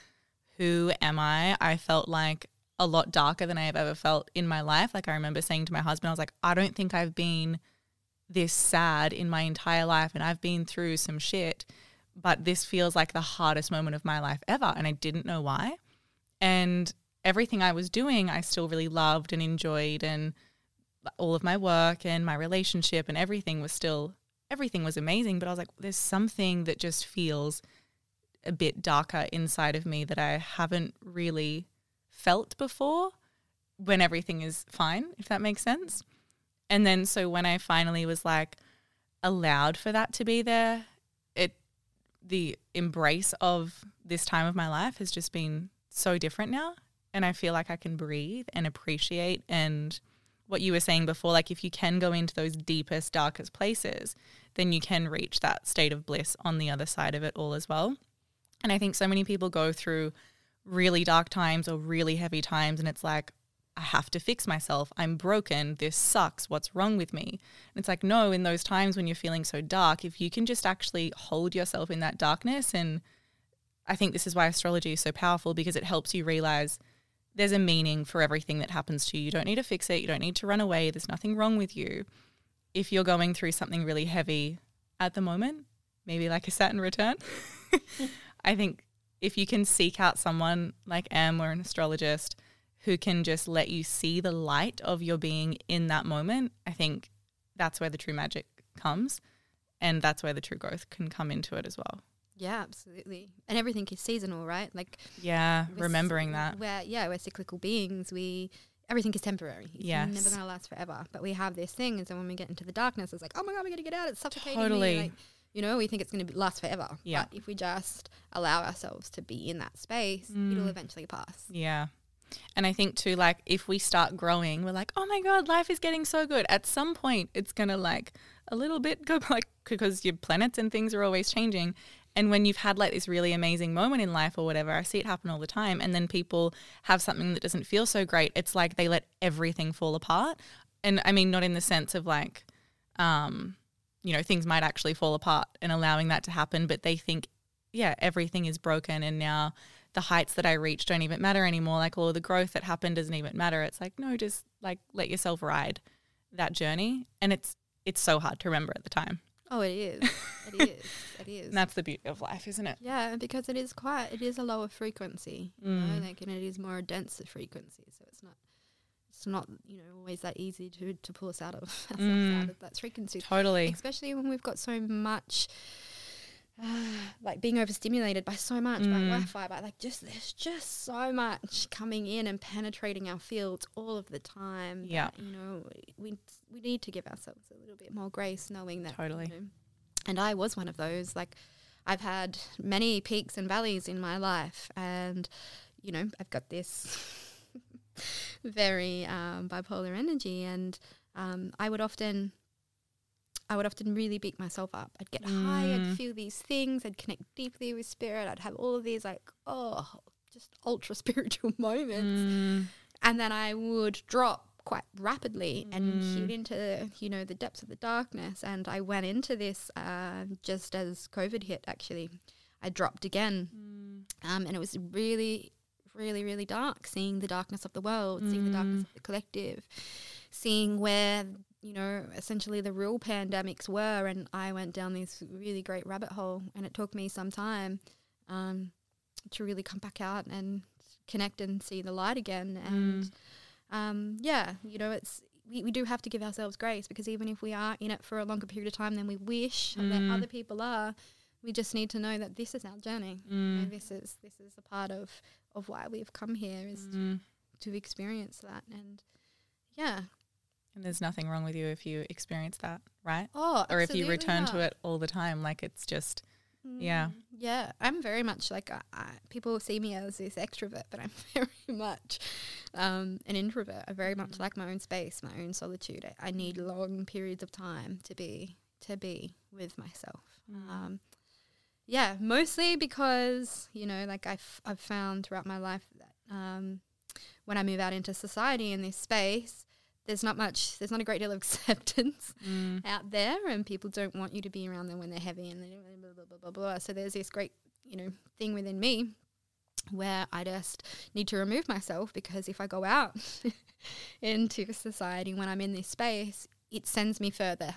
who am I? I felt like a lot darker than I have ever felt in my life. Like I remember saying to my husband, I was like, I don't think I've been this sad in my entire life, and I've been through some shit, but this feels like the hardest moment of my life ever, and I didn't know why. And everything I was doing, I still really loved and enjoyed, and all of my work and my relationship and everything was still, everything was amazing. But I was like, there's something that just feels a bit darker inside of me that I haven't really felt before when everything is fine, if that makes sense. And then so when I finally was like allowed for that to be there, the embrace of this time of my life has just been so different now. And I feel like I can breathe and appreciate, and what you were saying before, like if you can go into those deepest, darkest places, then you can reach that state of bliss on the other side of it all as well. And I think so many people go through really dark times or really heavy times, and it's like, I have to fix myself. I'm broken. This sucks. What's wrong with me? And it's like, no, in those times when you're feeling so dark, if you can just actually hold yourself in that darkness. And I think this is why astrology is so powerful, because it helps you realize there's a meaning for everything that happens to you. You don't need to fix it. You don't need to run away. There's nothing wrong with you. If you're going through something really heavy at the moment, maybe like a Saturn return, I think if you can seek out someone like Em or an astrologist who can just let you see the light of your being in that moment, I think that's where the true magic comes, and that's where the true growth can come into it as well. Yeah, absolutely. And everything is seasonal, right? Like remembering that. We're cyclical beings. Everything is temporary. Yes. It's never going to last forever. But we have this thing, and so when we get into the darkness, it's like, oh my God, we got to get out. It's suffocating. Totally. We think it's going to last forever. Yeah. But if we just allow ourselves to be in that space, it'll eventually pass. Yeah. And I think too, like if we start growing, we're like, oh my God, life is getting so good. At some point it's going to like a little bit go like, because your planets and things are always changing. And when you've had like this really amazing moment in life or whatever, I see it happen all the time. And then people have something that doesn't feel so great. It's like they let everything fall apart. And I mean, not in the sense of like, things might actually fall apart and allowing that to happen, but they think, everything is broken, and now the heights that I reached don't even matter anymore. Like all the growth that happened doesn't even matter. It's like, no, just like let yourself ride that journey. And it's so hard to remember at the time. Oh, it is. It is. And that's the beauty of life, isn't it? Yeah, because it is quiet. It is a lower frequency, and it is more a denser frequency. So it's not, always that easy to pull us out of that frequency. Totally. Especially when we've got so much, like being overstimulated by so much, by Wi-Fi, by like there's just so much coming in and penetrating our fields all of the time. Yeah. We need to give ourselves a little bit more grace, knowing that. Totally. And I was one of those. Like I've had many peaks and valleys in my life, and I've got this very bipolar energy, and I would often really beat myself up. I'd get high, I'd feel these things, I'd connect deeply with spirit, I'd have all of these just ultra spiritual moments. And then I would drop quite rapidly and hit into, the depths of the darkness. And I went into this just as COVID hit, actually. I dropped again. And it was really, really, really dark, seeing the darkness of the world, seeing the darkness of the collective, seeing where – essentially the real pandemics were, and I went down this really great rabbit hole, and it took me some time to really come back out and connect and see the light again. And it's we do have to give ourselves grace, because even if we are in it for a longer period of time than we wish and that other people are, we just need to know that this is our journey. This is a part of why we've come here, is to experience that. And yeah. And there's nothing wrong with you if you experience that, right? Oh, or if you return to it all the time, like it's just, yeah. Yeah, I'm very much like people see me as this extrovert, but I'm very much an introvert. I very much like my own space, my own solitude. I need long periods of time to be with myself. Yeah, mostly because, you know, like I've found throughout my life that when I move out into society in this space, there's not a great deal of acceptance out there, and people don't want you to be around them when they're heavy and they don't blah, blah, blah, blah, blah. So there's this great, you know, thing within me where I just need to remove myself, because if I go out into society when I'm in this space, it sends me further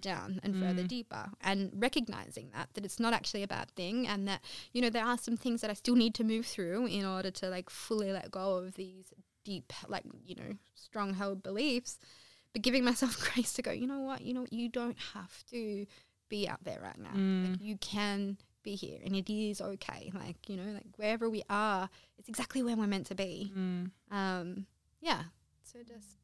down and further deeper, and recognizing that it's not actually a bad thing, and that, you know, there are some things that I still need to move through in order to like fully let go of these deep, like, you know, stronghold beliefs, but giving myself grace to go, you know what, you don't have to be out there right now. Like, you can be here, and it is okay. Like, you know, like wherever we are, it's exactly where we're meant to be. Yeah. So just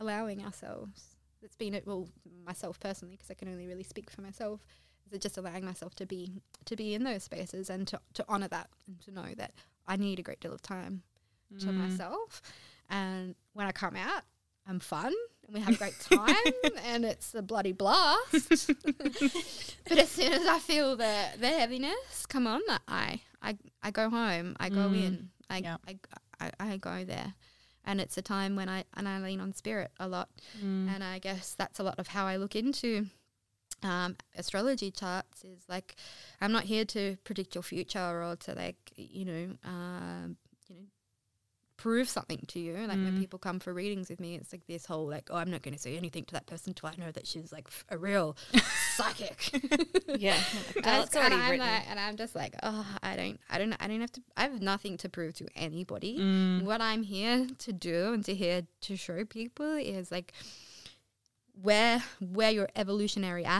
allowing ourselves. It's been it. Well, myself personally, because I can only really speak for myself. Is it just allowing myself to be in those spaces, and to honor that, and to know that I need a great deal of time to myself. And when I come out, I'm fun and we have a great time and it's a bloody blast. But as soon as I feel the heaviness come on, I go home. I go in. I go there. And it's a time when I lean on spirit a lot. And I guess that's a lot of how I look into astrology charts, is like, I'm not here to predict your future or to like, you know, prove something to you. Like when people come for readings with me, it's like this whole like, oh, I'm not going to say anything to that person till I know that she's like a real psychic. Yeah. That's already written. And I'm just like, oh, I don't have to, I have nothing to prove to anybody. What I'm here to do and to show people is like where your evolutionary your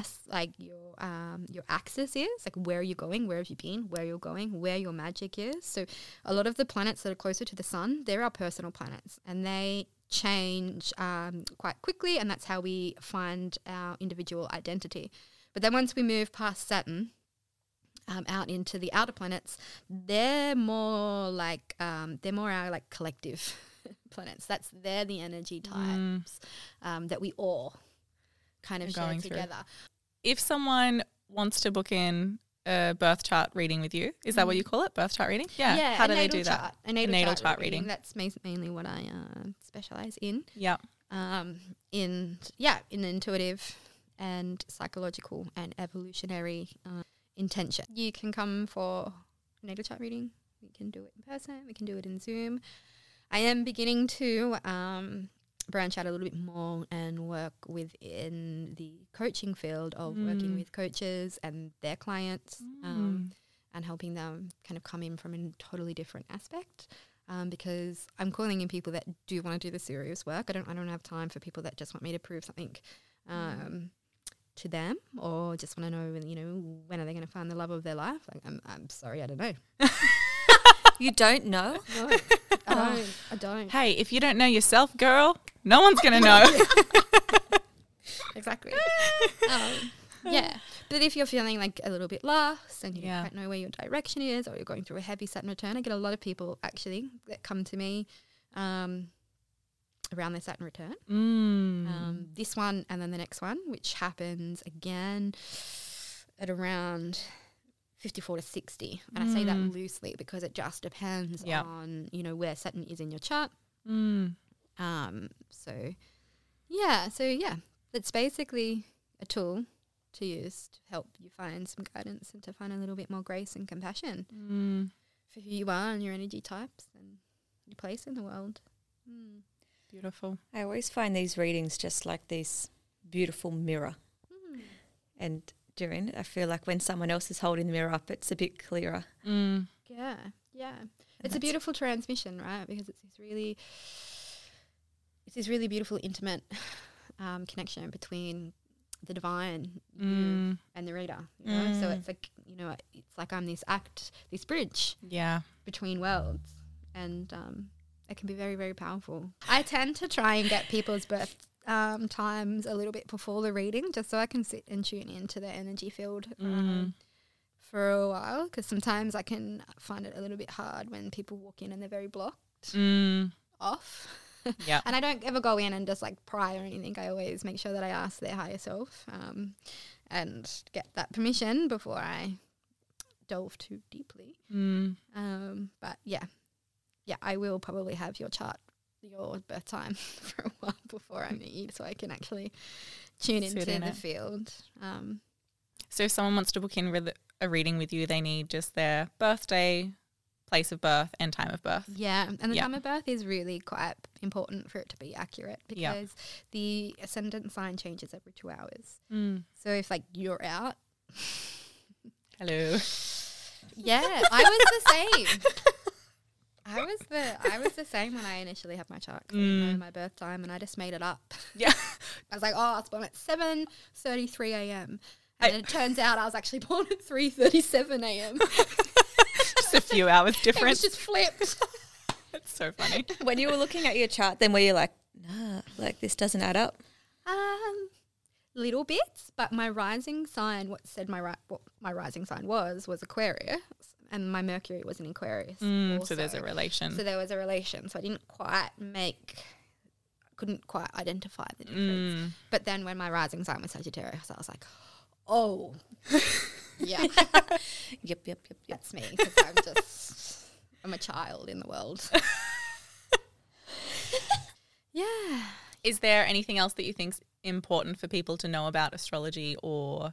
axis is, like where are you going, where have you been, where you're going, where your magic is. So a lot of the planets that are closer to the sun, they're our personal planets, and they change quite quickly, and that's how we find our individual identity. But then once we move past Saturn out into the outer planets, they're more our like collective planets. They're the energy types that we all kind of share together. If someone wants to book in a birth chart reading with you, is that what you call it? Birth chart reading? Yeah. How do they do that? A natal chart reading. That's mainly what I specialize in. Yeah. In intuitive and psychological and evolutionary intention. You can come for natal chart reading. We can do it in person. We can do it in Zoom. I am beginning to branch out a little bit more and work within the coaching field of working with coaches and their clients and helping them kind of come in from a totally different aspect, because I'm calling in people that do want to do the serious work. I don't have time for people that just want me to prove something to them, or just want to know, you know, when are they going to find the love of their life. Like, I'm sorry, I don't know. You don't know? No, I don't. Hey, if you don't know yourself, girl, no one's going to know. Exactly. Yeah. But if you're feeling like a little bit lost and you don't know where your direction is, or you're going through a heavy Saturn return, I get a lot of people actually that come to me around their Saturn return. This one and then the next one, which happens again at around 54 to 60, and I say that loosely because it just depends on, you know, where Saturn is in your chart. So it's basically a tool to use to help you find some guidance and to find a little bit more grace and compassion for who you are and your energy types and your place in the world. Beautiful. I always find these readings just like this beautiful mirror, and I feel like when someone else is holding the mirror up, it's a bit clearer. Yeah. It's a beautiful transmission, right? Because it's this really beautiful, intimate connection between the divine you and the reader. You know? So it's like, you know, it's like I'm this bridge between worlds, and it can be very, very powerful. I tend to try and get people's birth times a little bit before the reading, just so I can sit and tune into the energy field for a while, because sometimes I can find it a little bit hard when people walk in and they're very blocked off. Yeah. And I don't ever go in and just like pry or anything. I always make sure that I ask their higher self and get that permission before I delve too deeply. But yeah, I will probably have your chart, your birth time for a while before I meet you, so I can actually tune into the field. So if someone wants to book in a reading with you, they need just their birthday, place of birth and time of birth. Yeah, and the time of birth is really quite important for it to be accurate, because the ascendant sign changes every 2 hours. So if like you're out. Hello. Yeah, I was the same. I was the same when I initially had my chart, because I didn't know my birth time and I just made it up. Yeah. I was like, I was born at 7:33 a.m. And it turns out I was actually born at 3:37 a.m. Just a few hours difference. It was just flipped. That's so funny. When you were looking at your chart, then were you like, nah, like this doesn't add up? Little bits, but my rising sign, what my rising sign was Aquarius, and my Mercury was in Aquarius. So there's a relation. So I didn't quite identify the difference. But then when my rising sign was Sagittarius, I was like, oh, yeah. Yep. That's me, because I'm a child in the world. Yeah. Is there anything else that you think's important for people to know about astrology, or?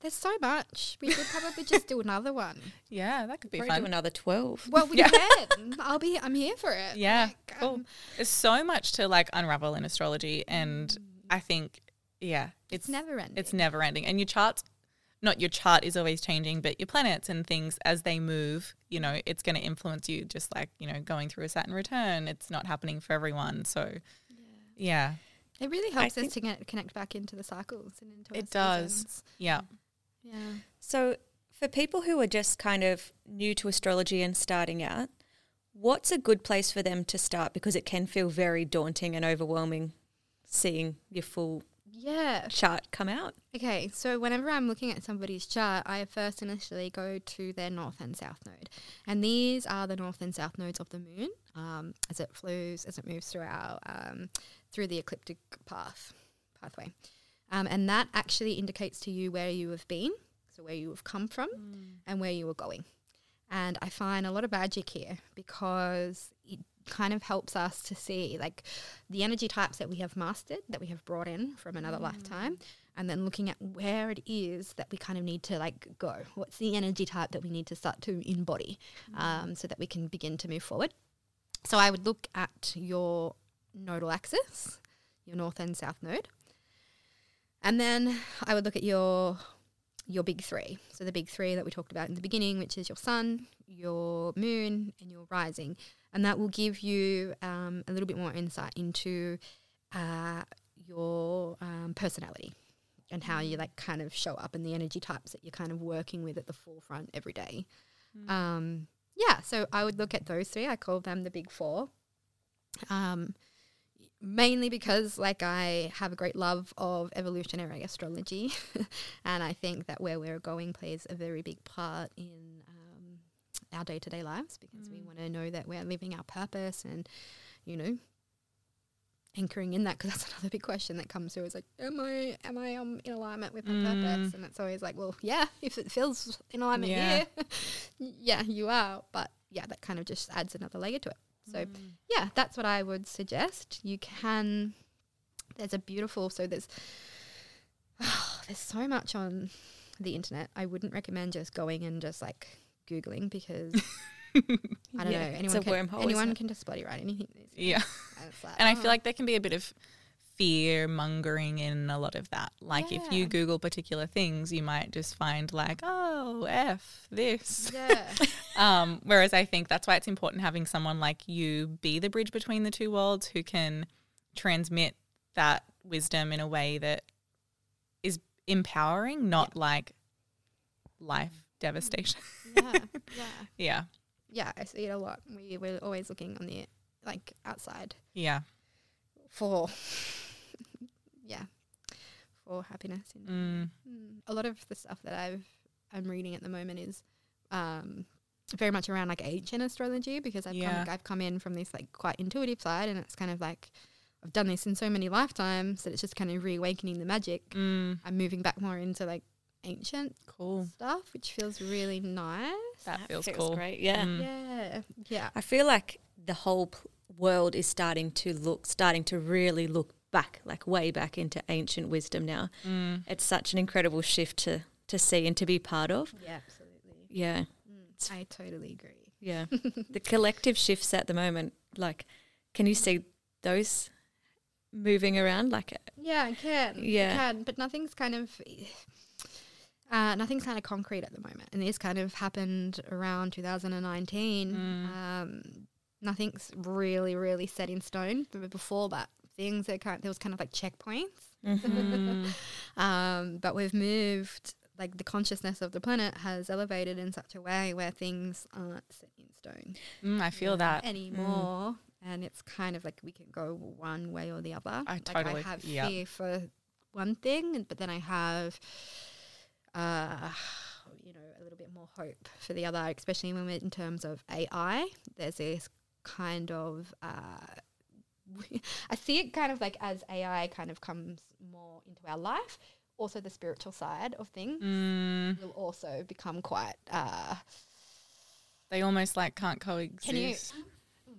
There's so much. We could probably just do another one. Yeah, that could be fun. Do another 12. Well, we can. I'm here for it. Yeah, cool. There's so much to like unravel in astrology, and I think, it's never ending. It's never ending. And your charts, not your chart is always changing, but your planets and things as they move, it's going to influence you, just like, going through a Saturn return. It's not happening for everyone. So, yeah. It really helps us to connect back into the cycles and into our seasons. Yeah. So for people who are just kind of new to astrology and starting out, what's a good place for them to start? Because it can feel very daunting and overwhelming seeing your full chart come out. Okay, so whenever I'm looking at somebody's chart, I first initially go to their north and south node. And these are the north and south nodes of the moon as it moves through our through the ecliptic pathway. And that actually indicates to you where you have been, so where you have come from and where you are going. And I find a lot of magic here, because it kind of helps us to see like the energy types that we have mastered, that we have brought in from another lifetime, and then looking at where it is that we kind of need to like go. What's the energy type that we need to start to embody so that we can begin to move forward? So I would look at your nodal axis, your north and south node. And then I would look at your big three. So the big three that we talked about in the beginning, which is your sun, your moon, and your rising. And that will give you a little bit more insight into your personality and how you like kind of show up, and the energy types that you're kind of working with at the forefront every day. So I would look at those three. I call them the big four. Mainly because like I have a great love of evolutionary astrology and I think that where we're going plays a very big part in our day-to-day lives, because we want to know that we're living our purpose and, anchoring in that, because that's another big question that comes through is like, am I in alignment with my purpose? And it's always like, well, yeah, if it feels in alignment here, yeah, you are. But yeah, that kind of just adds another layer to it. So, yeah, that's what I would suggest. There's so much on the internet. I wouldn't recommend just going and just like Googling, because I don't know. Anyone can just bloody write anything. Yeah. And I feel like there can be a bit of fear mongering in a lot of that. Like if you Google particular things, you might just find like, F this. Yeah. Whereas I think that's why it's important having someone like you be the bridge between the two worlds, who can transmit that wisdom in a way that is empowering, not like life devastation. Yeah, I see it a lot. We're always looking on the like outside. Yeah. For happiness. A lot of the stuff that I'm reading at the moment is very much around like ancient astrology, because I've come in from this like quite intuitive side, and it's kind of like I've done this in so many lifetimes that it's just kind of reawakening the magic. I'm moving back more into like ancient cool stuff, which feels really nice. That feels cool, great. Yeah. I feel like the whole world is starting to really look back, like way back into ancient wisdom now. It's such an incredible shift to see and to be part of. Yeah, absolutely. Yeah. I totally agree. Yeah. The collective shifts at the moment, like, can you see those moving around? Like, yeah, I can. Yeah. I can, but nothing's kind of concrete at the moment. And this kind of happened around 2019. Nothing's really, really set in stone. But before that, things that there was kind of like checkpoints. Mm-hmm. But we've moved. Like the consciousness of the planet has elevated in such a way where things aren't set in stone. I feel that anymore, and it's kind of like we can go one way or the other. I have fear for one thing, but then I have, a little bit more hope for the other. Especially when we're in terms of AI, there's this kind of. I see it kind of like as AI kind of comes more into our life. Also the spiritual side of things will also become quite... they almost like can't coexist. Can you?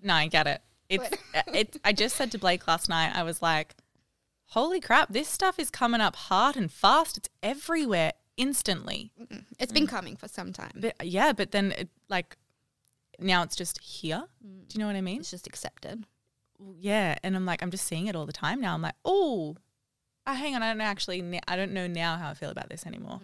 No, I get it. I just said to Blake last night, I was like, holy crap, this stuff is coming up hard and fast. It's everywhere instantly. It's been coming for some time. But then it, like now it's just here. Do you know what I mean? It's just accepted. Yeah, and I'm like, I'm just seeing it all the time now. I'm like, oh... hang on, I don't know now how I feel about this anymore.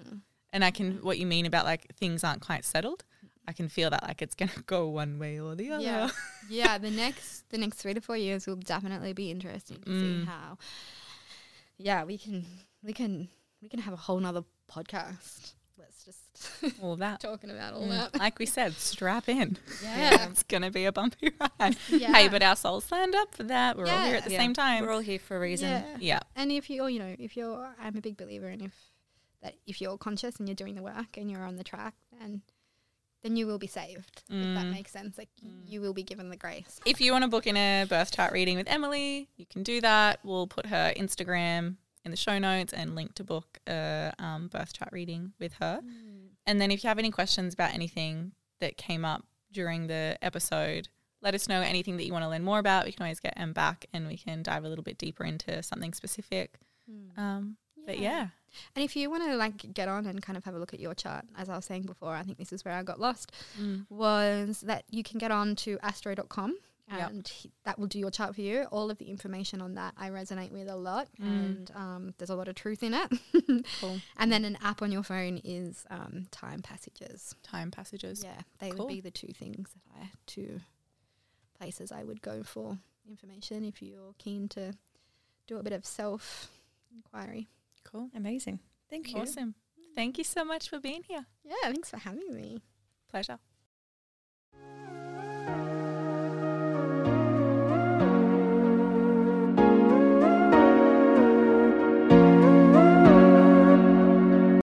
And I can, what you mean about like things aren't quite settled, I can feel that like it's going to go one way or the other. Yeah, the next 3 to 4 years will definitely be interesting to see how. Yeah, we can have a whole nother podcast. Let's just all that talking about all that. Like we said, strap in. Yeah. It's going to be a bumpy ride. Yeah. Hey, but our souls lined up for that. We're all here at the same time. We're all here for a reason. Yeah. And if you're, I'm a big believer in if you're conscious and you're doing the work and you're on the track, then you will be saved. If that makes sense. Like you will be given the grace. If you want to book in a birth chart reading with Emily, you can do that. We'll put her Instagram in the show notes and link to book a birth chart reading with her. And then if you have any questions about anything that came up during the episode, let us know anything that you want to learn more about. We can always get Em back and we can dive a little bit deeper into something specific. But yeah. And if you want to like get on and kind of have a look at your chart, as I was saying before, I think this is where I got lost, was that you can get on to astro.com. And that will do your chart for you. All of the information on that I resonate with a lot, and there's a lot of truth in it. Cool. And then an app on your phone is Time Passages. Yeah, they would be the two things two places I would go for information if you're keen to do a bit of self-inquiry. Cool. Amazing. Thank you. Awesome. Thank you so much for being here. Yeah, thanks for having me. Pleasure.